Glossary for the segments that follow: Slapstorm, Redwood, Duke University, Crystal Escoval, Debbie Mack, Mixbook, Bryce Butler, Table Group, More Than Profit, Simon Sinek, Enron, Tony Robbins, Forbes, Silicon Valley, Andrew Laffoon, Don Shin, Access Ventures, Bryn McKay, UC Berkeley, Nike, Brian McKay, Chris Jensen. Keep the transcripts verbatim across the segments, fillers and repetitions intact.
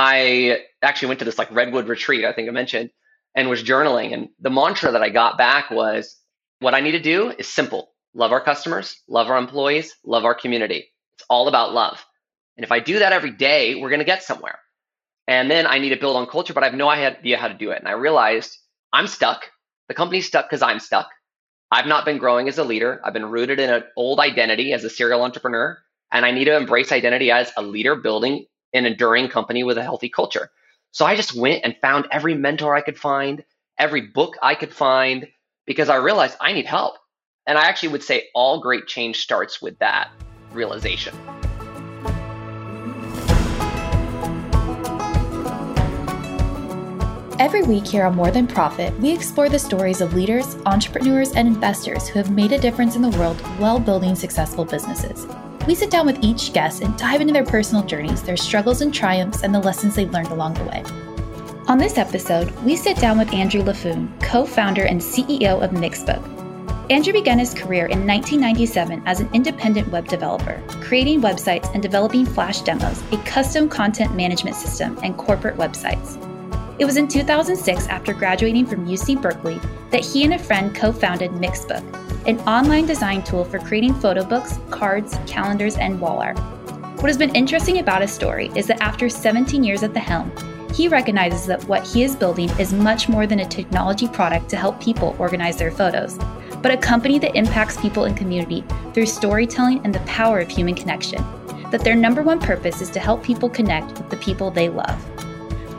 I actually went to this like Redwood retreat, I think I mentioned, and was journaling. And the mantra that I got back was, what I need to do is simple. Love our customers, love our employees, love our community. It's all about love. And if I do that every day, we're going to get somewhere. And then I need to build on culture, but I have no idea how to do it. And I realized I'm stuck. The company's stuck because I'm stuck. I've not been growing as a leader. I've been rooted in an old identity as a serial entrepreneur. And I need to embrace identity as a leader building an enduring company with a healthy culture. So I just went and found every mentor I could find, every book I could find, because I realized I need help. And I actually would say all great change starts with that realization. Every week here on More Than Profit, we explore the stories of leaders, entrepreneurs, and investors who have made a difference in the world while building successful businesses. We sit down with each guest and dive into their personal journeys, their struggles and triumphs, and the lessons they've learned along the way. On this episode, we sit down with Andrew Laffoon, co-founder and C E O of Mixbook. Andrew began his career in nineteen ninety-seven as an independent web developer, creating websites and developing Flash demos, a custom content management system, and corporate websites. It was in two thousand six, after graduating from U C Berkeley, that he and a friend co-founded Mixbook, an online design tool for creating photo books, cards, calendars, and wall art. What has been interesting about his story is that after seventeen years at the helm, he recognizes that what he is building is much more than a technology product to help people organize their photos, but a company that impacts people and community through storytelling and the power of human connection, that their number one purpose is to help people connect with the people they love.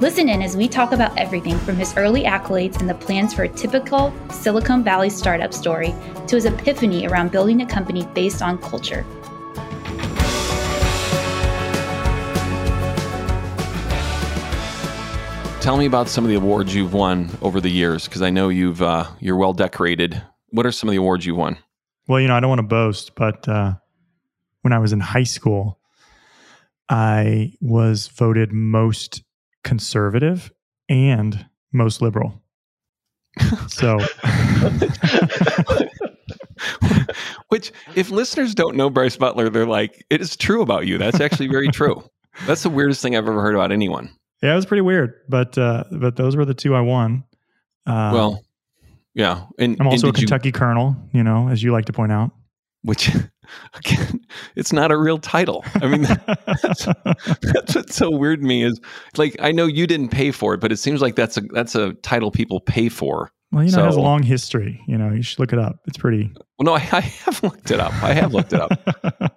Listen in as we talk about everything from his early accolades and the plans for a typical Silicon Valley startup story to his epiphany around building a company based on culture. Tell me about some of the awards you've won over the years, because I know you've, uh, you're well decorated. What are some of the awards you won? Well, you know, I don't want to boast, but uh, when I was in high school, I was voted most conservative and most liberal. So, which, if listeners don't know Bryce Butler, they're like, it is true about you. That's actually very true. That's the weirdest thing I've ever heard about anyone. Yeah, it was pretty weird, but uh, but those were the two I won. Uh, well, yeah, and I'm also and a Kentucky you, Colonel, you know, as you like to point out. Which, again, it's not a real title. I mean, that's, that's what's so weird to me is, like, I know you didn't pay for it, but it seems like that's a that's a title people pay for. Well, you know, so, it has a long history. You know, you should look it up. It's pretty. Well, no, I, I have looked it up. I have looked it up.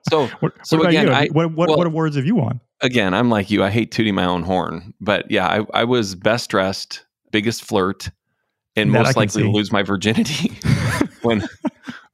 So, what, so what again, I, what what, well, what awards have you won? Again, I'm like you. I hate tooting my own horn, but yeah, I, I was best dressed, biggest flirt, and that most likely to lose my virginity when.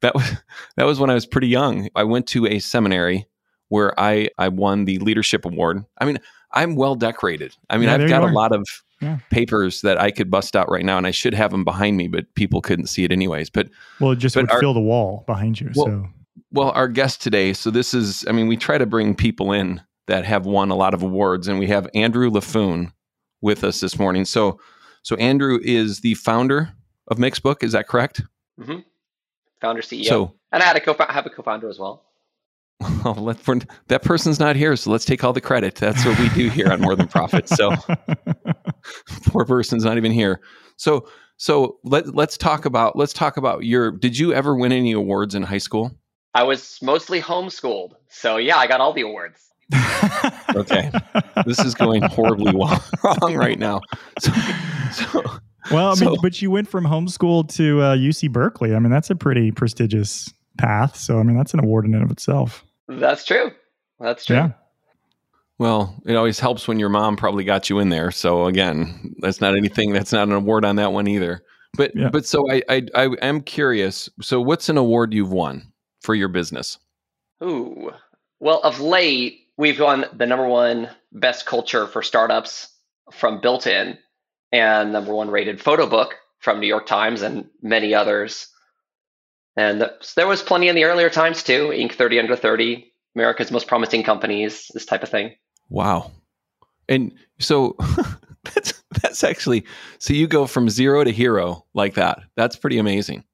That was that was when I was pretty young. I went to a seminary where I, I won the leadership award. I mean, I'm well decorated. I mean, yeah, I've got a lot of yeah. papers that I could bust out right now, and I should have them behind me, but people couldn't see it anyways. But well, it just would our, fill the wall behind you. Well, so well, our guest today. So this is. I mean, we try to bring people in that have won a lot of awards, and we have Andrew Laffoon with us this morning. So so Andrew is the founder of Mixbook. Is that correct? Mm-hmm. Founder, C E O. So, and I had a co have a co-founder as well. Well, let, for, that person's not here, so let's take all the credit. That's what we do here on More Than Profit. So poor person's not even here. So so let let's talk about let's talk about your did you ever win any awards in high school? I was mostly homeschooled. So yeah, I got all the awards. Okay. This is going horribly wrong right now. So, so Well, I mean, so, but you went from homeschool to uh, U C Berkeley. I mean, that's a pretty prestigious path. So, I mean, that's an award in and of itself. That's true. That's true. Yeah. Well, it always helps when your mom probably got you in there. So, again, that's not anything. That's not an award on that one either. But, yeah. but so I, I, I am curious. So, what's an award you've won for your business? Ooh, well, of late we've won the number one best culture for startups from Built-In, and number one rated photo book from New York Times and many others. And th- there was plenty in the earlier times too, Inc thirty Under thirty, America's Most Promising Companies, this type of thing. Wow. And so that's that's actually, so you go from zero to hero like that. That's pretty amazing.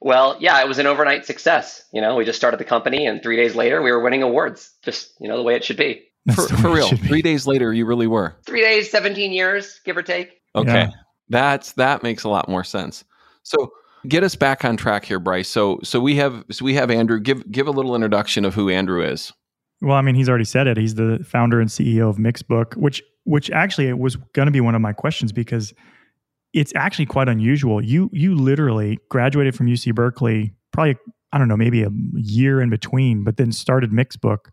Well, yeah, it was an overnight success. You know, we just started the company and three days later we were winning awards, just, you know, the way it should be. For, for real. Three days later, you really were. Three days, seventeen years, give or take. Okay. Yeah. That's, that makes a lot more sense. So get us back on track here, Bryce. So, so we have, so we have Andrew, give, give a little introduction of who Andrew is. Well, I mean, he's already said it. He's the founder and C E O of Mixbook, which, which actually it was going to be one of my questions because it's actually quite unusual. You, you literally graduated from U C Berkeley, probably, I don't know, maybe a year in between, but then started Mixbook.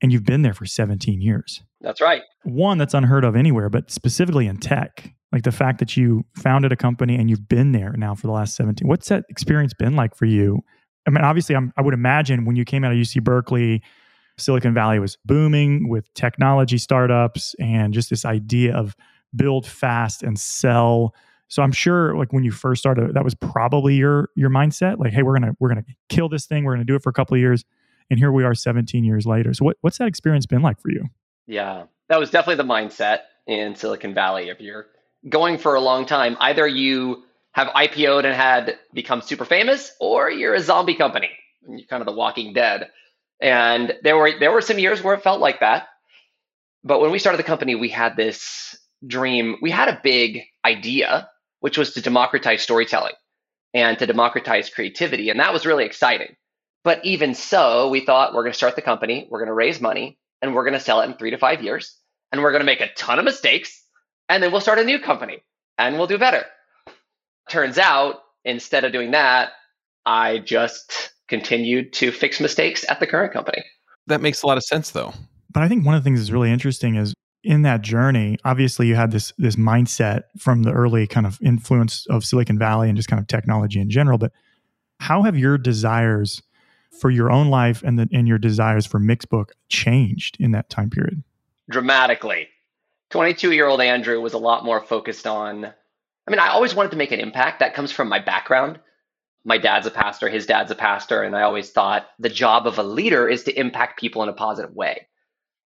And you've been there for seventeen years. That's right. One, that's unheard of anywhere, but specifically in tech. Like the fact that you founded a company and you've been there now for the last seventeen. What's that experience been like for you? I mean, obviously, I'm, I would imagine when you came out of U C Berkeley, Silicon Valley was booming with technology startups and just this idea of build fast and sell. So I'm sure like when you first started, that was probably your your mindset. Like, hey, we're gonna we're gonna kill this thing. We're gonna do it for a couple of years. And here we are seventeen years later. So what, what's that experience been like for you? Yeah, that was definitely the mindset in Silicon Valley. If you're going for a long time, either you have I P O'd and had become super famous, or you're a zombie company. You're kind of the Walking Dead. And there were there were some years where it felt like that. But when we started the company, we had this dream. We had a big idea, which was to democratize storytelling and to democratize creativity. And that was really exciting. But even so, we thought we're going to start the company, we're going to raise money, and we're going to sell it in three to five years. And we're going to make a ton of mistakes. And then we'll start a new company and we'll do better. Turns out, instead of doing that, I just continued to fix mistakes at the current company. That makes a lot of sense, though. But I think one of the things that's really interesting is in that journey, obviously, you had this, this mindset from the early kind of influence of Silicon Valley and just kind of technology in general. But how have your desires for your own life and the, and your desires for Mixbook changed in that time period? Dramatically. twenty-two-year-old Andrew was a lot more focused on, I mean, I always wanted to make an impact. That comes from my background. My dad's a pastor, his dad's a pastor, and I always thought the job of a leader is to impact people in a positive way.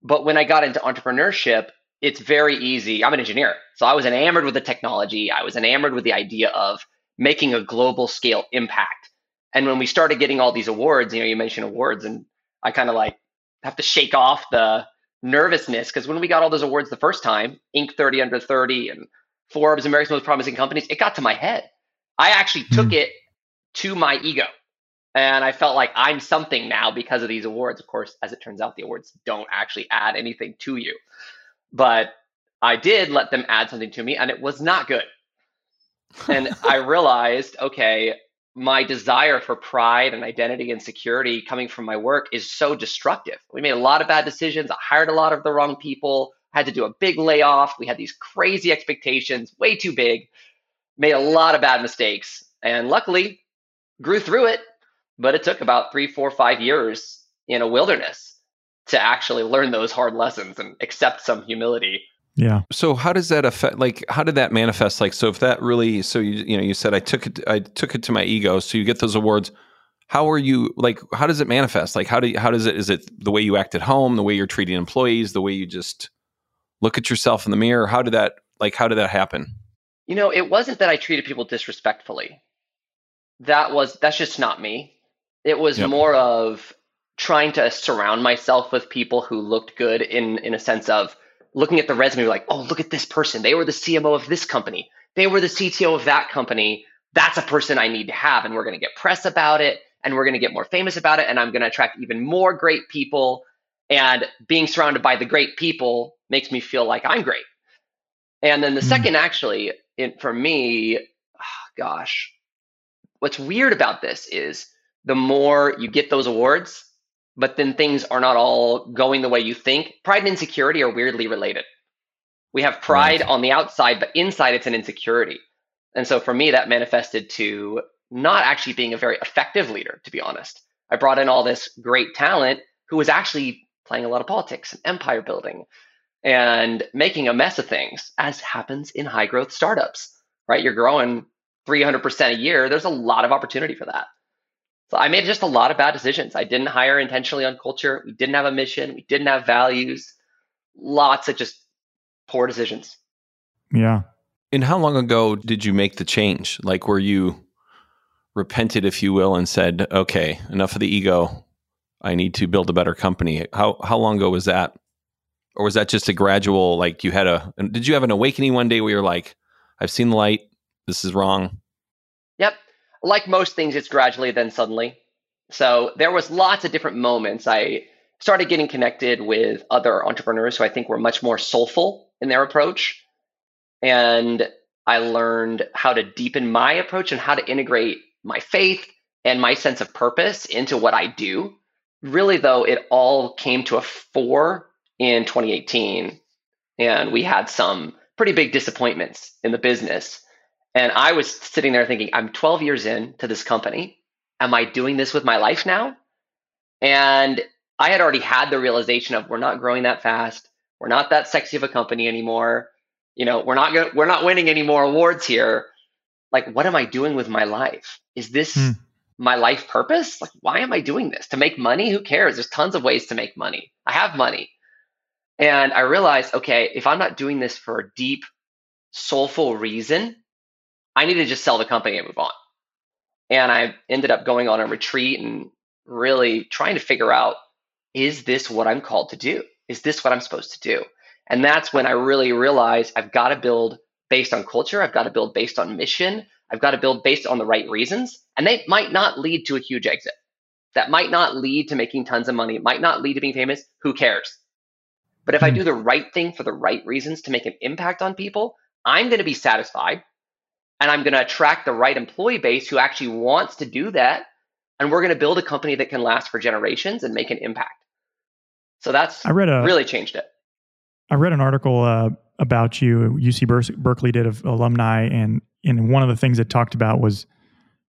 But when I got into entrepreneurship, it's very easy. I'm an engineer, so I was enamored with the technology. I was enamored with the idea of making a global scale impact. And when we started getting all these awards, you know, you mentioned awards, and I kind of like have to shake off the nervousness because when we got all those awards the first time, Inc thirty Under thirty and Forbes, America's Most Promising Companies, it got to my head. I actually took mm. it to my ego and I felt like I'm something now because of these awards. Of course, as it turns out, the awards don't actually add anything to you, but I did let them add something to me and it was not good. And I realized, okay, my desire for pride and identity and security coming from my work is so destructive. We made a lot of bad decisions. I hired a lot of the wrong people, had to do a big layoff. We had these crazy expectations, way too big, made a lot of bad mistakes, and luckily grew through it. But it took about three, four, five years in a wilderness to actually learn those hard lessons and accept some humility. Yeah. So how does that affect, like, how did that manifest? Like, so if that really, so you, you know, you said, I took it, I took it to my ego. So you get those awards. How are you, like, how does it manifest? Like, how do you, how does it, is it the way you act at home, the way you're treating employees, the way you just look at yourself in the mirror? How did that, like, how did that happen? You know, it wasn't that I treated people disrespectfully. That was, that's just not me. It was yep. more of trying to surround myself with people who looked good in, in a sense of, looking at the resume, like, oh, look at this person. They were the C M O of this company. They were the C T O of that company. That's a person I need to have. And we're going to get press about it. And we're going to get more famous about it. And I'm going to attract even more great people. And being surrounded by the great people makes me feel like I'm great. And then the mm-hmm. second, actually, in, for me, oh, gosh, what's weird about this is the more you get those awards, but then things are not all going the way you think. Pride and insecurity are weirdly related. We have pride right. on the outside, but inside it's an insecurity. And so for me, that manifested to not actually being a very effective leader, to be honest. I brought in all this great talent who was actually playing a lot of politics and empire building and making a mess of things, as happens in high growth startups, right? You're growing three hundred percent a year. There's a lot of opportunity for that. So I made just a lot of bad decisions. I didn't hire intentionally on culture. We didn't have a mission. We didn't have values. Lots of just poor decisions. Yeah. And how long ago did you make the change? Like, were you repented, if you will, and said, okay, enough of the ego. I need to build a better company. How how long ago was that? Or was that just a gradual, like you had a, did you have an awakening one day where you're like, I've seen the light, this is wrong? Yep. Like most things, it's gradually then suddenly. So there was lots of different moments. I started getting connected with other entrepreneurs who I think were much more soulful in their approach. And I learned how to deepen my approach and how to integrate my faith and my sense of purpose into what I do. Really, though, it all came to a fore in twenty eighteen, and we had some pretty big disappointments in the business. And I was sitting there thinking, I'm twelve years in to this company. Am I doing this with my life now? And I had already had the realization of, we're not growing that fast. We're not that sexy of a company anymore. You know, we're not gonna, we're not winning any more awards here. Like, what am I doing with my life? Is this mm. my life purpose? Like, why am I doing this? To make money? Who cares? There's tons of ways to make money. I have money. And I realized, okay, if I'm not doing this for a deep, soulful reason, I need to just sell the company and move on. And I ended up going on a retreat and really trying to figure out, is this what I'm called to do? Is this what I'm supposed to do? And that's when I really realized I've got to build based on culture. I've got to build based on mission. I've got to build based on the right reasons. And they might not lead to a huge exit. That might not lead to making tons of money. It might not lead to being famous. Who cares? But if I do the right thing for the right reasons to make an impact on people, I'm going to be satisfied. And I'm going to attract the right employee base who actually wants to do that. And we're going to build a company that can last for generations and make an impact. So that's I read a, really changed it. I read an article uh, about you. U C Berkeley did of alumni. And, and one of the things it talked about was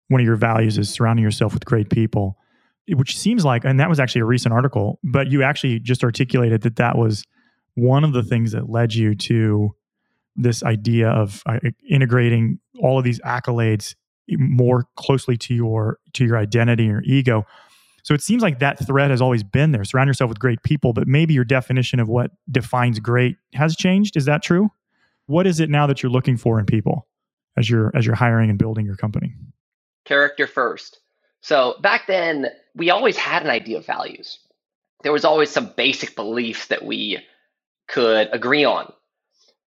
one of your values is surrounding yourself with great people, which seems like, and that was actually a recent article, but you actually just articulated that that was one of the things that led you to this idea of uh, integrating all of these accolades more closely to your to your identity or ego. So it seems like that thread has always been there. Surround yourself with great people, but maybe your definition of what defines great has changed. Is that true? What is it now that you're looking for in people as you're as you're hiring and building your company? Character first. So back then, we always had an idea of values. There was always some basic belief that we could agree on.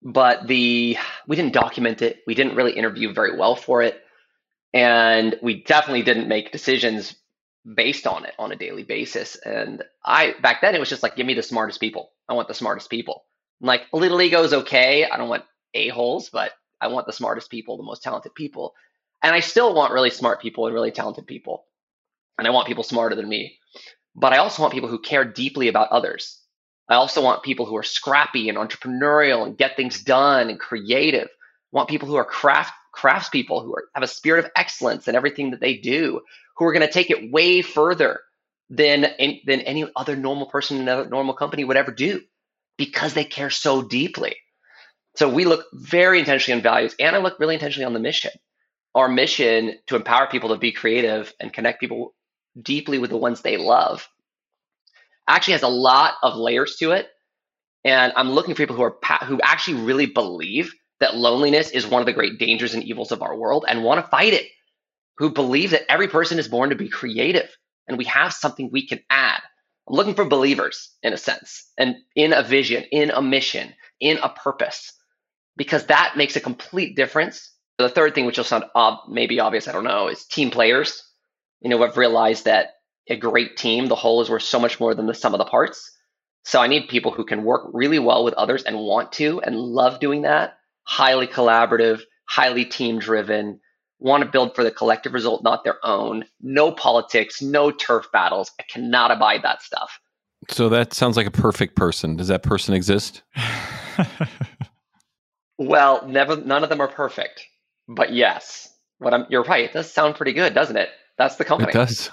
But the we didn't document it. We didn't really interview very well for it. And we definitely didn't make decisions based on it on a daily basis. And I back then, it was just like, give me the smartest people. I want the smartest people. I'm like, a little ego is okay. I don't want a-holes, but I want the smartest people, the most talented people. And I still want really smart people and really talented people. And I want people smarter than me. But I also want people who care deeply about others. I also want people who are scrappy and entrepreneurial and get things done and creative. I want people who are craft craftspeople, who are, have a spirit of excellence in everything that they do, who are going to take it way further than, than any other normal person in a normal company would ever do, because they care so deeply. So we look very intentionally on values, and I look really intentionally on the mission. Our mission to empower people to be creative and connect people deeply with the ones they love actually has a lot of layers to it. And I'm looking for people who are pa- who actually really believe that loneliness is one of the great dangers and evils of our world and want to fight it, who believe that every person is born to be creative and we have something we can add. I'm looking for believers, in a sense, and in a vision, in a mission, in a purpose, because that makes a complete difference. The third thing, which will sound ob- maybe obvious, I don't know, is team players. You know, I've realized that a great team, the whole is worth so much more than the sum of the parts. So I need people who can work really well with others and want to and love doing that. Highly collaborative, highly team driven, want to build for the collective result, not their own. No politics, no turf battles. I cannot abide that stuff. So that sounds like a perfect person. Does that person exist? Well, never, none of them are perfect. But yes, what I'm, you're right. It does sound pretty good, doesn't it? That's the company. It does.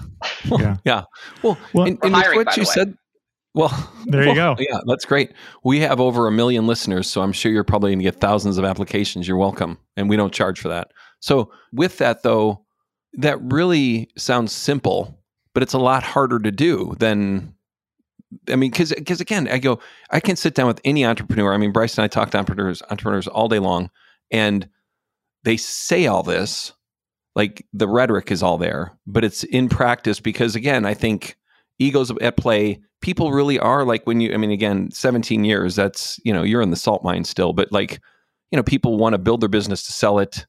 Well, yeah. yeah. Well, well and, and hiring, what you way. said. Well, there you well, go. Yeah, that's great. We have over a million listeners, so I'm sure you're probably going to get thousands of applications. You're welcome. And we don't charge for that. So with that, though, that really sounds simple, but it's a lot harder to do than, I mean, because because again, I go, I can sit down with any entrepreneur. I mean, Bryce and I talk to entrepreneurs, entrepreneurs all day long, and they say all this. Like the rhetoric is all there, but it's in practice because, again, I think egos at play. People really are like, when you, I mean, again, seventeen years, that's, you know, you're in the salt mine still, but like, you know, people want to build their business to sell it,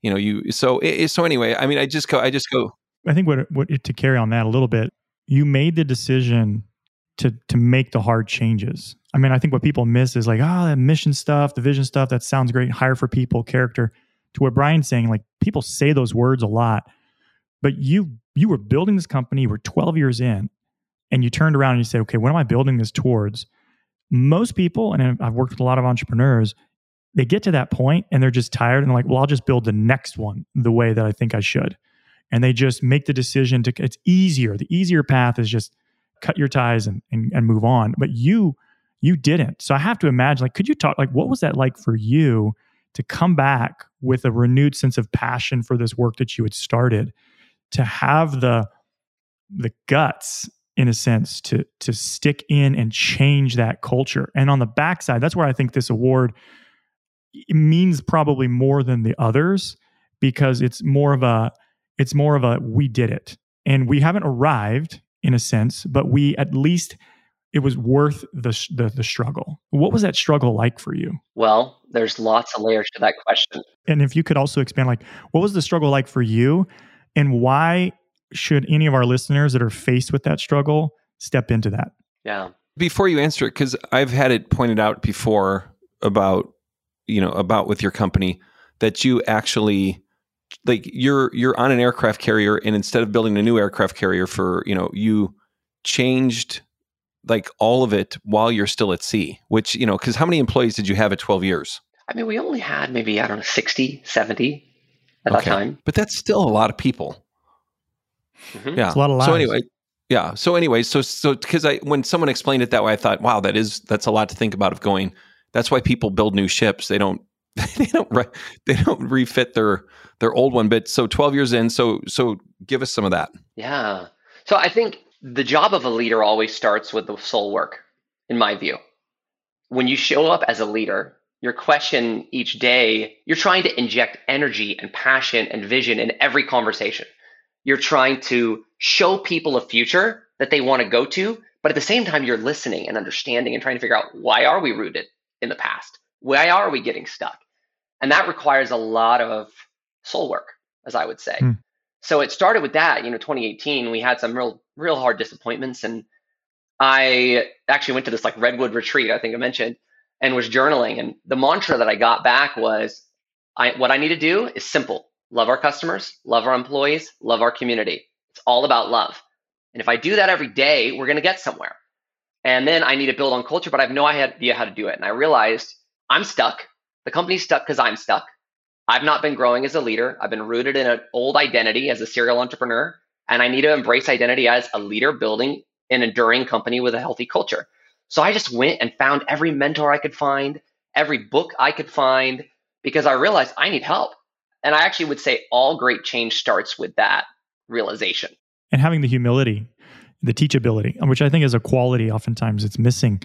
you know, you, so, it, so anyway, I mean, I just go, I just go. I think what, what to carry on that a little bit, you made the decision to, to make the hard changes. I mean, I think what people miss is like, ah, oh, that mission stuff, the vision stuff, that sounds great. Hire for people, character. To what Brian's saying, like people say those words a lot, but you, you were building this company, you were twelve years in, and you turned around and you say, okay, what am I building this towards? Most people, and I've worked with a lot of entrepreneurs, they get to that point and they're just tired and they're like, well, I'll just build the next one the way that I think I should. And they just make the decision to, it's easier. The easier path is just cut your ties and, and, and move on. But you, you didn't. So I have to imagine, like, could you talk, like, what was that like for you to come back with a renewed sense of passion for this work that you had started, to have the, the guts, in a sense, to, to stick in and change that culture? And on the backside, that's where I think this award, it means probably more than the others, because it's more of a, it's more of a, we did it. And we haven't arrived in a sense, but we, at least it was worth the, the, the struggle. What was that struggle like for you? Well, there's lots of layers to that question. And if you could also expand, like, what was the struggle like for you, and why should any of our listeners that are faced with that struggle step into that? Yeah. Before you answer it, because I've had it pointed out before about, you know, about with your company, that you actually, like, you're, you're on an aircraft carrier, and instead of building a new aircraft carrier for, you know, you changed like all of it while you're still at sea, which, you know, because how many employees did you have at twelve years? I mean, we only had maybe, I don't know, sixty, seventy at okay. that time. But that's still a lot of people. Mm-hmm. Yeah. It's a lot of lives. So anyway, yeah. So anyway, so, so, cause I, when someone explained it that way, I thought, wow, that is, that's a lot to think about of going, that's why people build new ships. They don't, they don't, re, they don't refit their, their old one. But so twelve years in, so, so give us some of that. Yeah. So I think the job of a leader always starts with the soul work, in my view. When you show up as a leader, your question each day, you're trying to inject energy and passion and vision in every conversation. You're trying to show people a future that they want to go to, but at the same time, you're listening and understanding and trying to figure out, why are we rooted in the past? Why are we getting stuck? And that requires a lot of soul work, as I would say. Mm. So it started with that. You know, twenty eighteen, we had some real, real hard disappointments. And I actually went to this like Redwood retreat, I think I mentioned, and was journaling. And the mantra that I got back was, I, what I need to do is simple. Love our customers, love our employees, love our community. It's all about love. And if I do that every day, we're going to get somewhere. And then I need to build on culture, but I have no idea how to do it. And I realized I'm stuck. The company's stuck because I'm stuck. I've not been growing as a leader. I've been rooted in an old identity as a serial entrepreneur. And I need to embrace identity as a leader building an enduring company with a healthy culture. So I just went and found every mentor I could find, every book I could find, because I realized I need help. And I actually would say all great change starts with that realization. And having the humility, the teachability, which I think is a quality oftentimes it's missing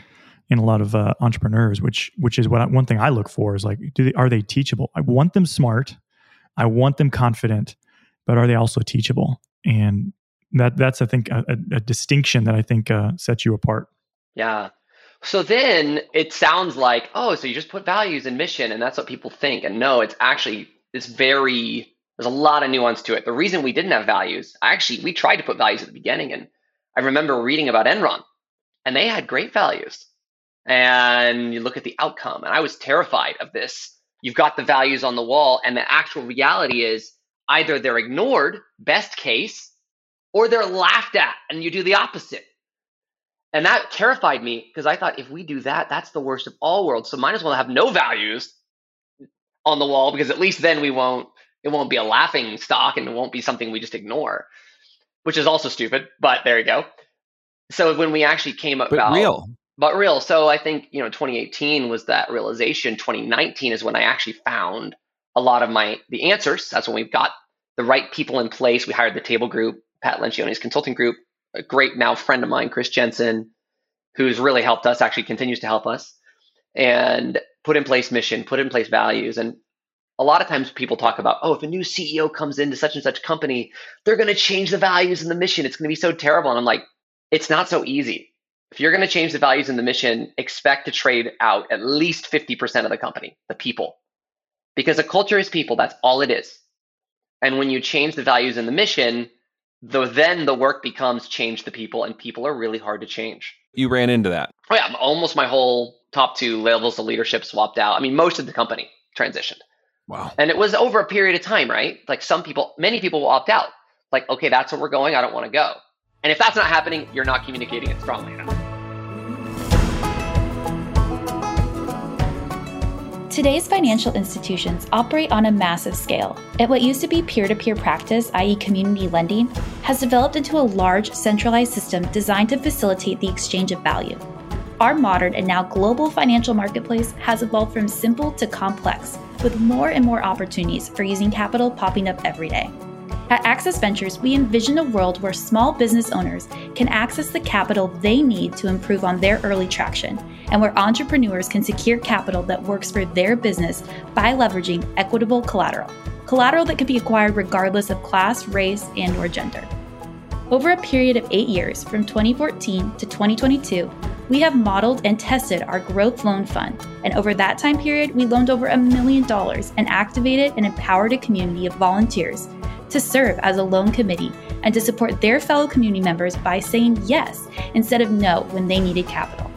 in a lot of uh, entrepreneurs, which which is what I, one thing I look for is like, do they, are they teachable? I want them smart. I want them confident, but are they also teachable? And that that's, I think, a, a distinction that I think uh, sets you apart. Yeah. So then it sounds like, oh, so you just put values and mission and that's what people think. And no, it's actually... It's very, there's a lot of nuance to it. The reason we didn't have values, actually, we tried to put values at the beginning. And I remember reading about Enron, and they had great values. And you look at the outcome, and I was terrified of this. You've got the values on the wall, and the actual reality is either they're ignored, best case, or they're laughed at, and you do the opposite. And that terrified me, because I thought, if we do that, that's the worst of all worlds. So might as well have no values on the wall, because at least then we won't, it won't be a laughing stock and it won't be something we just ignore, which is also stupid, but there you go. So when we actually came up, but about, real, but real. So I think, you know, twenty eighteen was that realization. twenty nineteen is when I actually found a lot of my, the answers. That's when we've got the right people in place. We hired the Table Group, Pat Lencioni's consulting group, a great now friend of mine, Chris Jensen, who's really helped us, actually continues to help us. And put in place mission, put in place values. And a lot of times people talk about, oh, if a new C E O comes into such and such company, they're going to change the values and the mission. It's going to be so terrible. And I'm like, it's not so easy. If you're going to change the values and the mission, expect to trade out at least fifty percent of the company, the people. Because a culture is people, that's all it is. And when you change the values and the mission, though, then the work becomes change the people, and people are really hard to change. You ran into that. Oh yeah, almost my whole top two levels of leadership swapped out. I mean, most of the company transitioned. Wow. And it was over a period of time, right? Like some people, many people will opt out. Like, okay, that's where we're going. I don't want to go. And if that's not happening, you're not communicating it strongly enough. Today's financial institutions operate on a massive scale, and what used to be peer-to-peer practice, that is community lending, has developed into a large centralized system designed to facilitate the exchange of value. Our modern and now global financial marketplace has evolved from simple to complex, with more and more opportunities for using capital popping up every day. At Access Ventures, we envision a world where small business owners can access the capital they need to improve on their early traction, and where entrepreneurs can secure capital that works for their business by leveraging equitable collateral, collateral that can be acquired regardless of class, race, and/or gender. Over a period of eight years, from twenty fourteen to twenty twenty-two, we have modeled and tested our growth loan fund, and over that time period, we loaned over a million dollars and activated and empowered a community of volunteers to serve as a loan committee and to support their fellow community members by saying yes instead of no when they needed capital.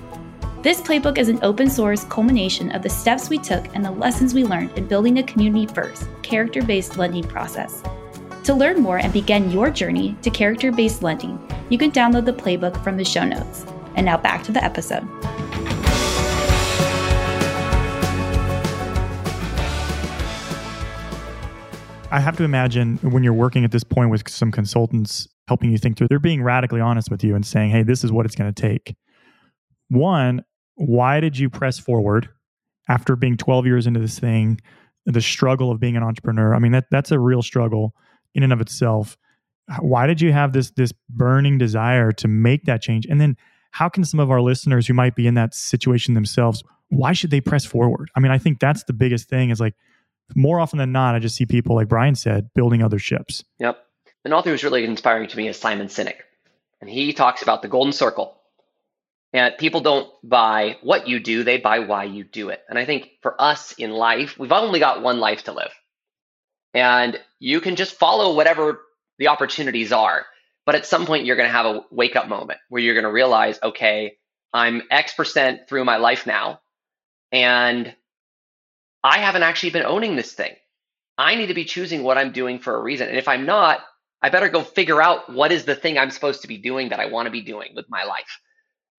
This playbook is an open source culmination of the steps we took and the lessons we learned in building a community-first, character-based lending process. To learn more and begin your journey to character-based lending, you can download the playbook from the show notes. And now back to the episode. I have to imagine when you're working at this point with some consultants helping you think through, they're being radically honest with you and saying, hey, this is what it's going to take. One, why did you press forward after being twelve years into this thing, the struggle of being an entrepreneur? I mean, that that's a real struggle in and of itself. Why did you have this this burning desire to make that change? And then how can some of our listeners who might be in that situation themselves, why should they press forward? I mean, I think that's the biggest thing is like, more often than not, I just see people, like Brian said, building other ships. Yep. An author who's really inspiring to me is Simon Sinek. And he talks about the golden circle. And people don't buy what you do, they buy why you do it. And I think for us in life, we've only got one life to live. And you can just follow whatever the opportunities are. But at some point, you're going to have a wake-up moment where you're going to realize, okay, I'm X percent through my life now. And I haven't actually been owning this thing. I need to be choosing what I'm doing for a reason. And if I'm not, I better go figure out what is the thing I'm supposed to be doing that I want to be doing with my life.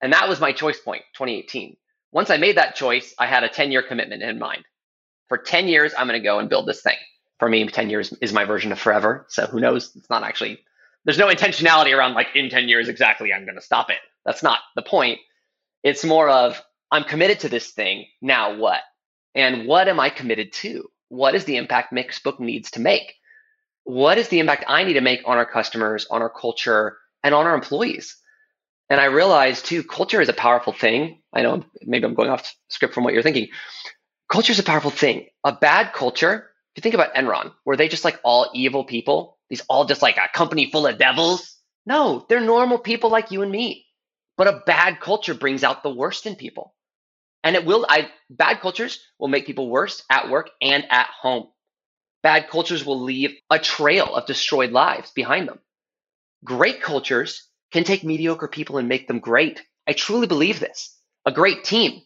And that was my choice point, twenty eighteen. Once I made that choice, I had a ten-year commitment in mind. For ten years, I'm going to go and build this thing. For me, ten years is my version of forever. So who knows? It's not actually, there's no intentionality around like in ten years exactly, I'm going to stop it. That's not the point. It's more of I'm committed to this thing. Now what? And what am I committed to? What is the impact Mixbook needs to make? What is the impact I need to make on our customers, on our culture, and on our employees? And I realized too, culture is a powerful thing. I know maybe I'm going off script from what you're thinking. Culture is a powerful thing. A bad culture, if you think about Enron, were they just like all evil people? These all just like a company full of devils? No, they're normal people like you and me. But a bad culture brings out the worst in people. And it will, I, bad cultures will make people worse at work and at home. Bad cultures will leave a trail of destroyed lives behind them. Great cultures can take mediocre people and make them great. I truly believe this. A great team.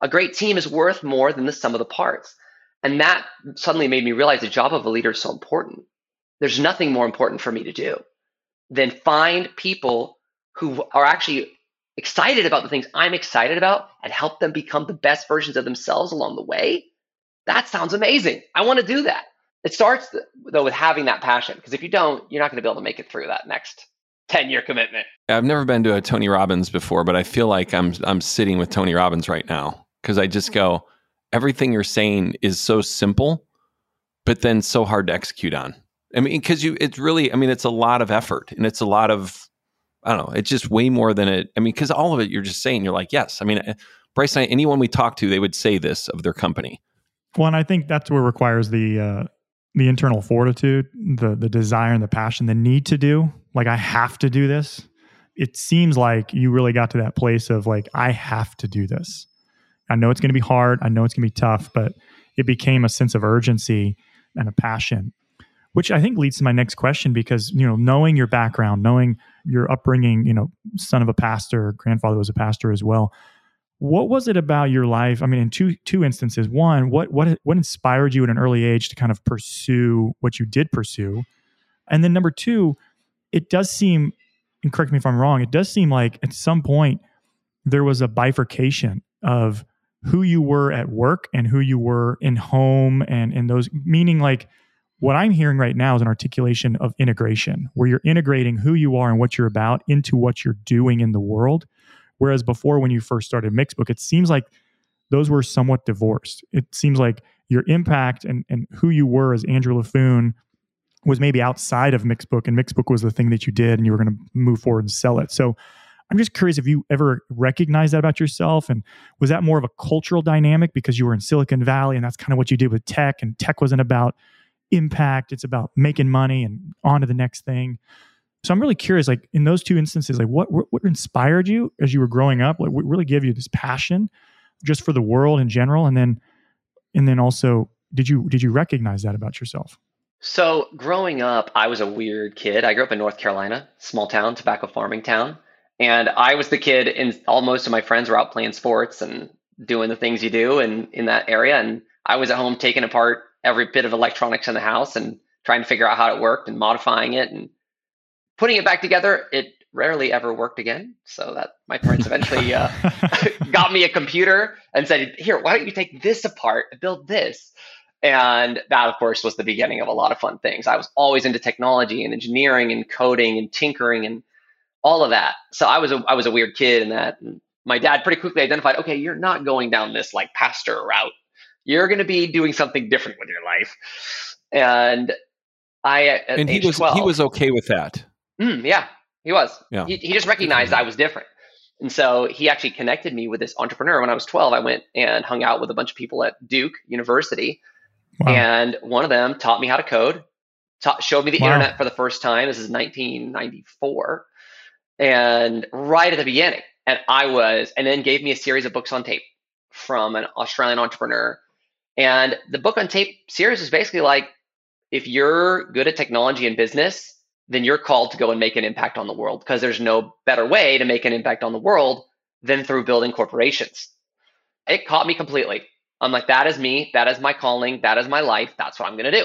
A great team is worth more than the sum of the parts. And that suddenly made me realize the job of a leader is so important. There's nothing more important for me to do than find people who are actually excited about the things I'm excited about and help them become the best versions of themselves along the way. That sounds amazing. I want to do that. It starts though with having that passion, because if you don't, you're not going to be able to make it through that next ten-year commitment. I've never been to a Tony Robbins before, but I feel like I'm I'm sitting with Tony Robbins right now, because I just go, everything you're saying is so simple, but then so hard to execute on. I mean, because you, it's really, I mean, it's a lot of effort and it's a lot of, I don't know. It's just way more than it. I mean, because all of it, you're just saying, you're like, yes. I mean, Bryce and I, anyone we talk to, they would say this of their company. Well, and I think that's what requires the uh, the internal fortitude, the the desire and the passion, the need to do. Like, I have to do this. it seems like you really got to that place of like, I have to do this. I know it's going to be hard. I know it's going to be tough, but it became a sense of urgency and a passion, which I think leads to my next question, because, you know, knowing your background, knowing your upbringing, you know, son of a pastor, grandfather was a pastor as well. What was it about your life? I mean, in two two instances, one, what what what inspired you at an early age to kind of pursue what you did pursue? And then number two, it does seem, and correct me if I'm wrong, it does seem like at some point there was a bifurcation of who you were at work and who you were in home, and in those, meaning like, what I'm hearing right now is an articulation of integration, where you're integrating who you are and what you're about into what you're doing in the world. Whereas before, when you first started Mixbook, it seems like those were somewhat divorced. It seems like your impact and, and who you were as Andrew Laffoon was maybe outside of Mixbook, and Mixbook was the thing that you did and you were going to move forward and sell it. So I'm just curious if you ever recognized that about yourself, and was that more of a cultural dynamic because you were in Silicon Valley and that's kind of what you did with tech, and tech wasn't about impact, it's about making money and on to the next thing. So I'm really curious, like in those two instances, like what what inspired you as you were growing up? Like what really gave you this passion just for the world in general? And then and then also, did you did you recognize that about yourself? So growing up, I was a weird kid. I grew up in North Carolina, small town, tobacco farming town. And I was the kid, and all most of my friends were out playing sports and doing the things you do and in that area. And I was at home taking apart every bit of electronics in the house and trying to figure out how it worked and modifying it and putting it back together. It rarely ever worked again. So that my parents eventually uh, got me a computer and said, here, why don't you take this apart and build this? And that, of course, was the beginning of a lot of fun things. I was always into technology and engineering and coding and tinkering and all of that. So I was a, I was a weird kid in that. And my dad pretty quickly identified, okay, you're not going down this like pastor route. You're going to be doing something different with your life. And I, at and age he was, twelve, he was okay with that. Mm, yeah, he was. Yeah. He, he just recognized I was different. And so he actually connected me with this entrepreneur. When I was twelve, I went and hung out with a bunch of people at Duke University. Wow. And one of them taught me how to code, taught, showed me the wow. internet for the first time. This is nineteen ninety-four. And right at the beginning, and I was, and then gave me a series of books on tape from an Australian entrepreneur. And the book on tape series is basically like, if you're good at technology and business, then you're called to go and make an impact on the world, because there's no better way to make an impact on the world than through building corporations. It caught me completely. I'm like, that is me. That is my calling. That is my life. That's what I'm going to do.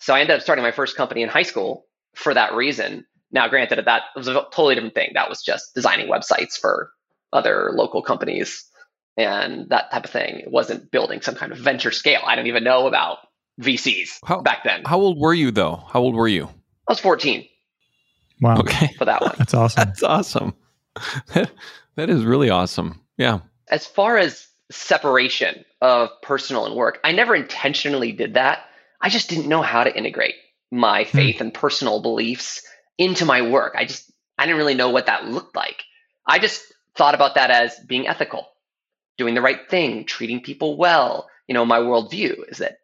So I ended up starting my first company in high school for that reason. Now, granted, that was a totally different thing. That was just designing websites for other local companies and that type of thing. It wasn't building some kind of venture scale. I don't even know about V Cs how, back then. How old were you though? How old were you? I was fourteen. Wow. Okay. For that one. That's awesome. That's awesome. That, that is really awesome. Yeah. As far as separation of personal and work, I never intentionally did that. I just didn't know how to integrate my faith hmm. and personal beliefs into my work. I just, I didn't really know what that looked like. I just thought about that as being ethical, doing the right thing, treating people well. You know, my worldview is that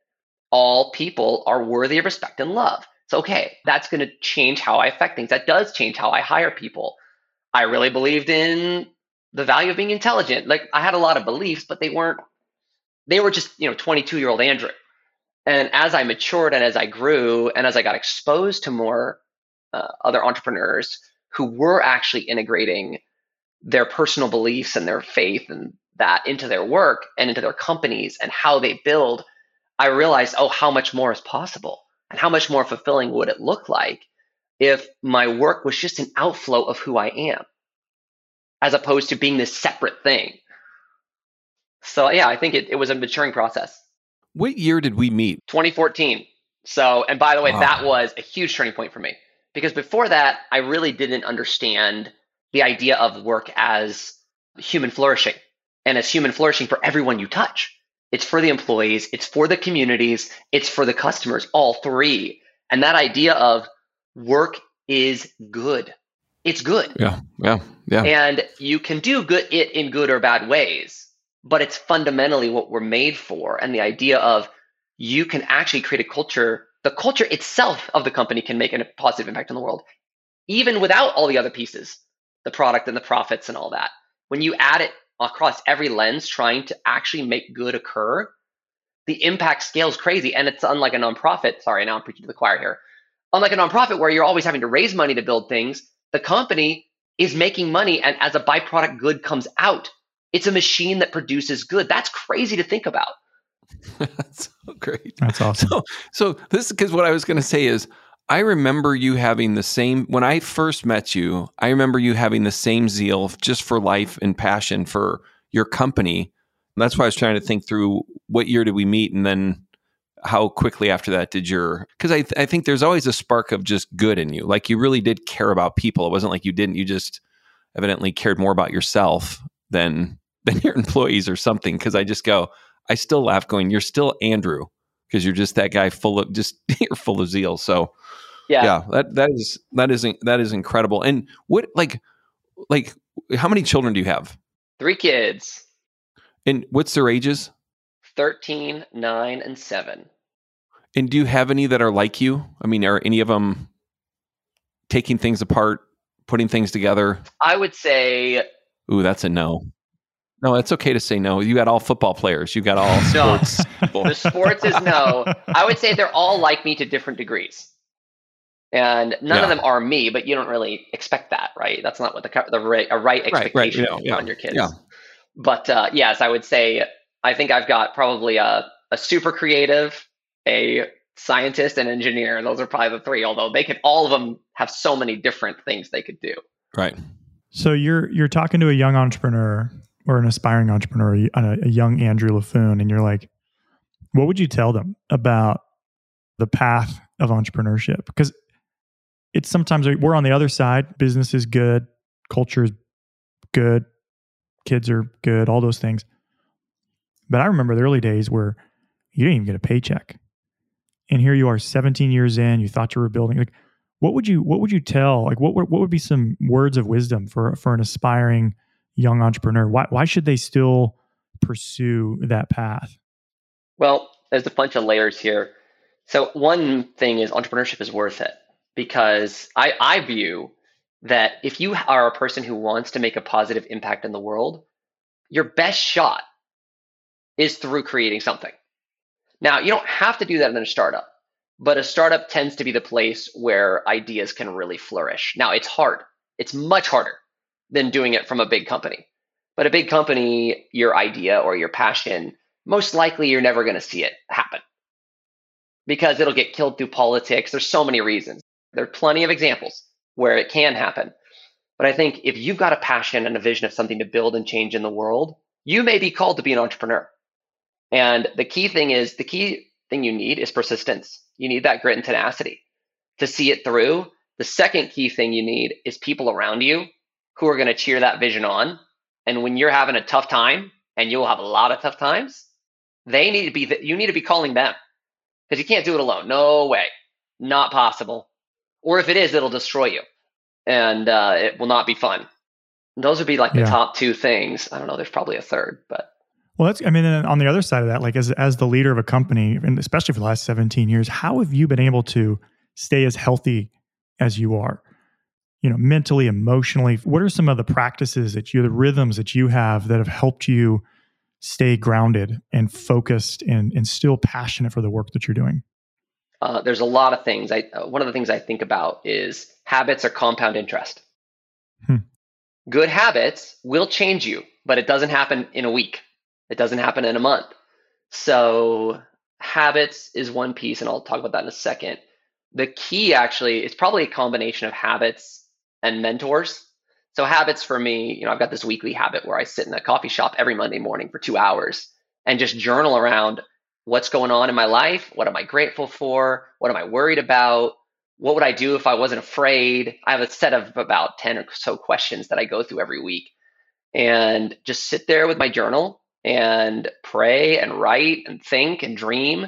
all people are worthy of respect and love. It's okay. That's going to change how I affect things. That does change how I hire people. I really believed in the value of being intelligent. Like I had a lot of beliefs, but they weren't, they were just, you know, twenty-two year old Andrew. And as I matured and as I grew and as I got exposed to more uh, other entrepreneurs who were actually integrating their personal beliefs and their faith and that into their work and into their companies and how they build, I realized, oh, how much more is possible and how much more fulfilling would it look like if my work was just an outflow of who I am, as opposed to being this separate thing. So yeah, I think it, it was a maturing process. What year did we meet? twenty fourteen. So, and by the way, wow. that was a huge turning point for me, because before that, I really didn't understand the idea of work as human flourishing. And it's human flourishing for everyone you touch. It's for the employees, it's for the communities, it's for the customers, all three. And that idea of work is good. It's good. Yeah, yeah, yeah. And you can do good it in good or bad ways, but it's fundamentally what we're made for. And the idea of you can actually create a culture, the culture itself of the company can make a positive impact on the world, even without all the other pieces. the product and the profits and all that. When you add it across every lens, trying to actually make good occur, the impact scales crazy. And it's unlike a nonprofit. Sorry, now I'm preaching to the choir here. Unlike a nonprofit where you're always having to raise money to build things, the company is making money, and as a byproduct, good comes out. It's a machine that produces good. That's crazy to think about. That's so great. That's awesome. So, so this is what I was going to say is, I remember you having the same, when I first met you, I remember you having the same zeal just for life and passion for your company. And that's why I was trying to think through what year did we meet, and then how quickly after that did your, because I, th I think there's always a spark of just good in you. Like you really did care about people. It wasn't like you didn't, you just evidently cared more about yourself than, than your employees or something. Cause I just go, I still laugh going, you're still Andrew. Cause you're just that guy full of just, you're full of zeal. So yeah, yeah that, that is, that is, that is incredible. And what, like, like how many children do you have? Three kids. And what's their ages? thirteen, nine, and seven. And do you have any that are like you? I mean, are any of them taking things apart, putting things together? I would say... Ooh, that's a no. No, it's okay to say no. You got all football players. You got all sports. No, the sports is no. I would say they're all like me to different degrees. And none yeah. of them are me, but you don't really expect that, right? That's not what the, the right, a right expectation right, right, you know, on yeah, your kids. Yeah. But uh, yes, I would say... I think I've got probably a, a super creative, a scientist, and engineer. And those are probably the three, although they could, all of them have so many different things they could do. Right. So you're, you're talking to a young entrepreneur or an aspiring entrepreneur, a, a young Andrew Laffoon, and you're like, what would you tell them about the path of entrepreneurship? Because it's sometimes we're on the other side. Business is good. Culture is good. Kids are good. All those things. But I remember the early days where you didn't even get a paycheck, and here you are, seventeen years in. You thought you were building. Like, what would you what would you tell? Like, what what would be some words of wisdom for for an aspiring young entrepreneur? Why why should they still pursue that path? Well, there's a bunch of layers here. So one thing is entrepreneurship is worth it, because I I view that if you are a person who wants to make a positive impact in the world, your best shot is through creating something. Now, you don't have to do that in a startup, but a startup tends to be the place where ideas can really flourish. Now, it's hard. It's much harder than doing it from a big company. But a big company, your idea or your passion, most likely you're never going to see it happen because it'll get killed through politics. There's so many reasons. There are plenty of examples where it can happen. But I think if you've got a passion and a vision of something to build and change in the world, you may be called to be an entrepreneur. And the key thing is, the key thing you need is persistence. You need that grit and tenacity to see it through. The second key thing you need is people around you who are going to cheer that vision on. And when you're having a tough time, and you'll have a lot of tough times, they need to be, you need to be calling them, because you can't do it alone. No way. Not possible. Or if it is, it'll destroy you, and uh, it will not be fun. Those would be like the yeah. top two things. I don't know. There's probably a third, but. Well, that's, I mean, on the other side of that, like as, as the leader of a company, and especially for the last seventeen years, how have you been able to stay as healthy as you are, you know, mentally, emotionally? What are some of the practices that you, the rhythms that you have that have helped you stay grounded and focused and, and still passionate for the work that you're doing? Uh, there's a lot of things. I, uh, one of the things I think about is habits are compound interest. Hmm. Good habits will change you, but it doesn't happen in a week. It doesn't happen in a month. So habits is one piece, and I'll talk about that in a second. The key actually, it's probably a combination of habits and mentors. So habits for me, you know, I've got this weekly habit where I sit in a coffee shop every Monday morning for two hours and just journal around what's going on in my life. What am I grateful for? What am I worried about? What would I do if I wasn't afraid? I have a set of about ten or so questions that I go through every week, and just sit there with my journal and pray and write and think and dream.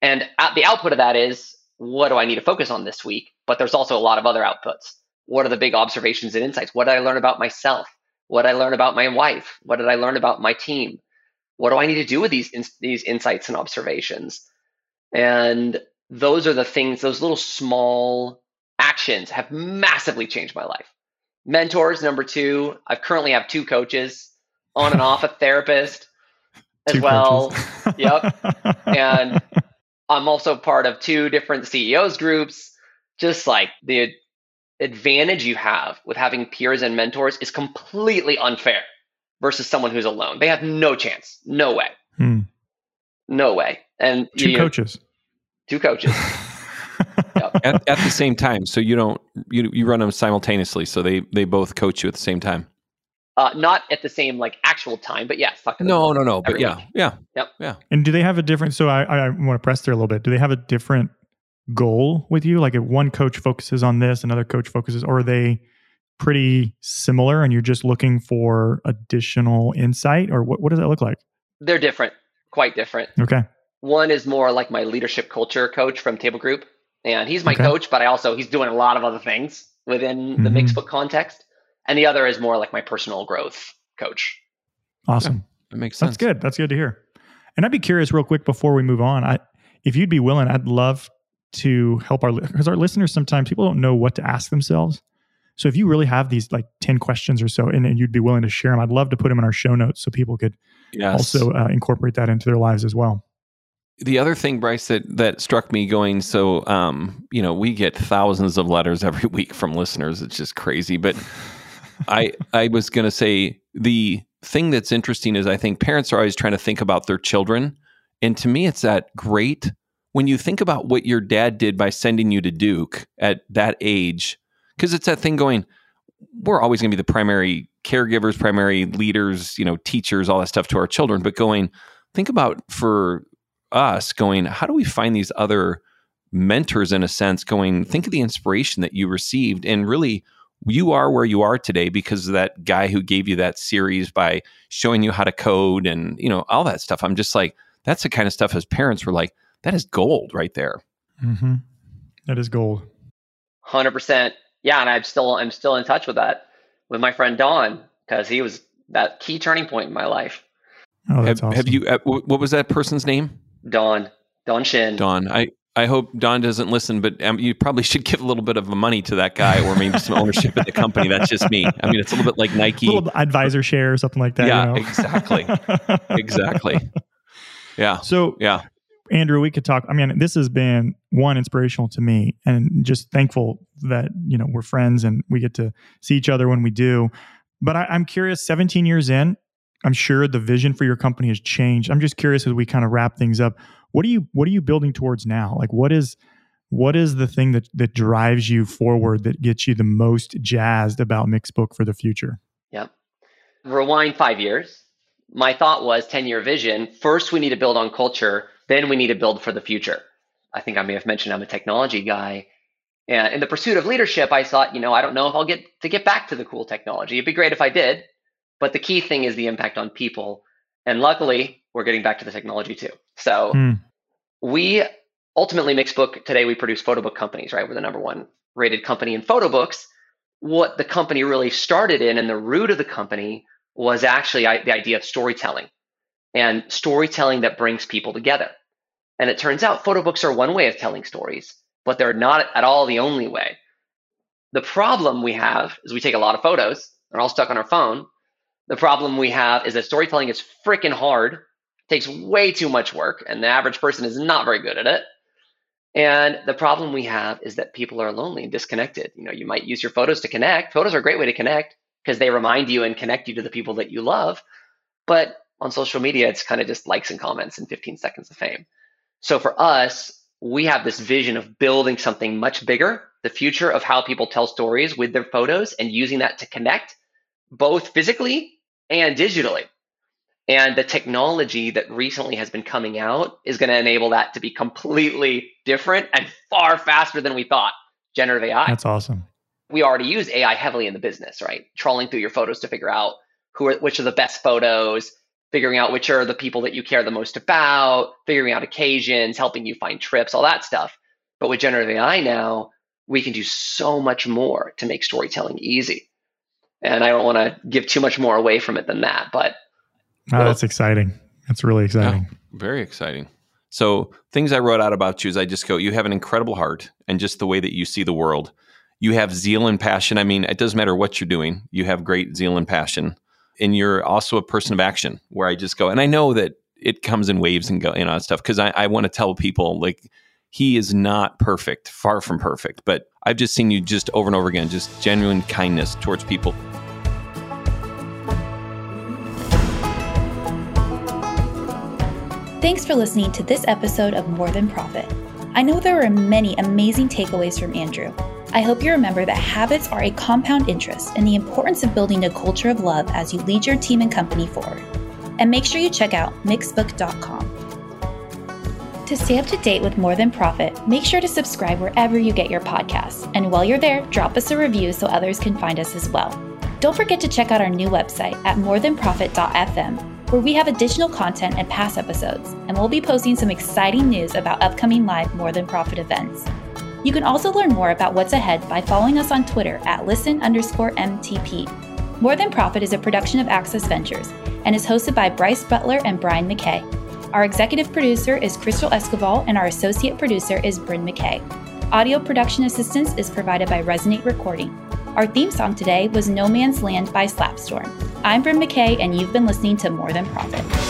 And the output of that is, what do I need to focus on this week? But there's also a lot of other outputs. What are the big observations and insights? What did I learn about myself? What did I learn about my wife? What did I learn about my team? What do I need to do with these, these insights and observations? And those are the things, those little small actions have massively changed my life. Mentors, number two. I currently have two coaches, on and off, a therapist as two well. Yep. And I'm also part of two different C E Os groups. Just like the advantage you have with having peers and mentors is completely unfair versus someone who's alone. They have no chance. No way. Hmm. No way. And two you, coaches. Two coaches. Yep. at, at the same time. So you don't you you run them simultaneously. So they they both coach you at the same time. Uh, not at the same like actual time, but yes. Yeah, no, no, no. But yeah, week. yeah, yep. yeah. And do they have a different? So I, I want to press there a little bit. Do they have a different goal with you? Like if one coach focuses on this, another coach focuses, or are they pretty similar? And you're just looking for additional insight, or what? What does that look like? They're different, quite different. Okay. One is more like my leadership culture coach from Table Group, and he's my okay. coach, but I also he's doing a lot of other things within mm-hmm. the Mixbook context. And the other is more like my personal growth coach. Awesome. Yeah, that makes sense. That's good. That's good to hear. And I'd be curious real quick before we move on. I, if you'd be willing, I'd love to help our, because our listeners, sometimes people don't know what to ask themselves. So if you really have these like ten questions or so, and, and you'd be willing to share them, I'd love to put them in our show notes so people could yes. also uh, incorporate that into their lives as well. The other thing, Bryce, that, that struck me going, so, um, you know, we get thousands of letters every week from listeners. It's just crazy. But I I was going to say the thing that's interesting is I think parents are always trying to think about their children. And to me, it's that great when you think about what your dad did by sending you to Duke at that age, because it's that thing going, we're always going to be the primary caregivers, primary leaders, you know, teachers, all that stuff to our children. But going, think about for us going, how do we find these other mentors in a sense going, think of the inspiration that you received and really you are where you are today because of that guy who gave you that series by showing you how to code and, you know, all that stuff. I'm just like, that's the kind of stuff as parents were like, that is gold right there. Mm-hmm. That is gold. one hundred percent. Yeah. And I'm still, I'm still in touch with that, with my friend Don, because he was that key turning point in my life. Oh, that's have, awesome. Have you, uh, what was that person's name? Don, Don Shin. Don, I, I hope Don doesn't listen, but um, you probably should give a little bit of money to that guy or maybe some ownership in the company. That's just me. I mean, it's a little bit like Nike. A little advisor share or something like that. Yeah, you know? exactly. Exactly. Yeah. So, yeah, Andrew, we could talk. I mean, this has been one inspirational to me and just thankful that, you know, we're friends and we get to see each other when we do. But I, I'm curious, seventeen years in, I'm sure the vision for your company has changed. I'm just curious as we kind of wrap things up, what are you what are you building towards now? Like what is what is the thing that that drives you forward that gets you the most jazzed about Mixbook for the future? Yep. Rewind five years. My thought was ten-year vision. First, we need to build on culture. Then we need to build for the future. I think I may have mentioned I'm a technology guy. And in the pursuit of leadership, I thought, you know, I don't know if I'll get to get back to the cool technology. It'd be great if I did. But the key thing is the impact on people. And luckily, we're getting back to the technology too. So mm. we ultimately, Mixbook, today we produce photo book companies, right? We're the number one rated company in photo books. What the company really started in and the root of the company was actually I, the idea of storytelling and storytelling that brings people together. And it turns out photo books are one way of telling stories, but they're not at all the only way. The problem we have is we take a lot of photos. They're all stuck on our phone. The problem we have is that storytelling is freaking hard, takes way too much work, and the average person is not very good at it. And the problem we have is that people are lonely and disconnected. You know, you might use your photos to connect. Photos are a great way to connect because they remind you and connect you to the people that you love. But on social media, it's kind of just likes and comments and fifteen seconds of fame. So for us, we have this vision of building something much bigger, the future of how people tell stories with their photos and using that to connect, both physically and digitally. And the technology that recently has been coming out is going to enable that to be completely different and far faster than we thought. Generative A I. That's awesome. We already use A I heavily in the business, right? Trawling through your photos to figure out who are, which are the best photos, figuring out which are the people that you care the most about, figuring out occasions, helping you find trips, all that stuff. But with generative A I now, we can do so much more to make storytelling easy. And I don't want to give too much more away from it than that, but. Oh, well, that's exciting. That's really exciting. Yeah, very exciting. So things I wrote out about you is I just go, you have an incredible heart and just the way that you see the world. you have zeal and passion. I mean, it doesn't matter what you're doing. You have great zeal and passion. And you're also a person of action, where I just go. And I know that it comes in waves and go, you know, stuff, because I, I want to tell people, like, he is not perfect, far from perfect. But I've just seen you just over and over again, just genuine kindness towards people. Thanks for listening to this episode of More Than Profit. I know there were many amazing takeaways from Andrew. I hope you remember that habits are a compound interest, and the importance of building a culture of love as you lead your team and company forward. And make sure you check out mixbook dot com. To stay up to date with More Than Profit, make sure to subscribe wherever you get your podcasts. And while you're there, drop us a review so others can find us as well. Don't forget to check out our new website at more than profit dot f m, where we have additional content and past episodes, and we'll be posting some exciting news about upcoming live More Than Profit events. You can also learn more about what's ahead by following us on Twitter at listen underscore MTP. More Than Profit is a production of Access Ventures and is hosted by Bryce Butler and Brian McKay. Our executive producer is Crystal Escoval, and our associate producer is Bryn McKay. Audio production assistance is provided by Resonate Recording. Our theme song today was No Man's Land by Slapstorm. I'm Bryn McKay, and you've been listening to More Than Profit.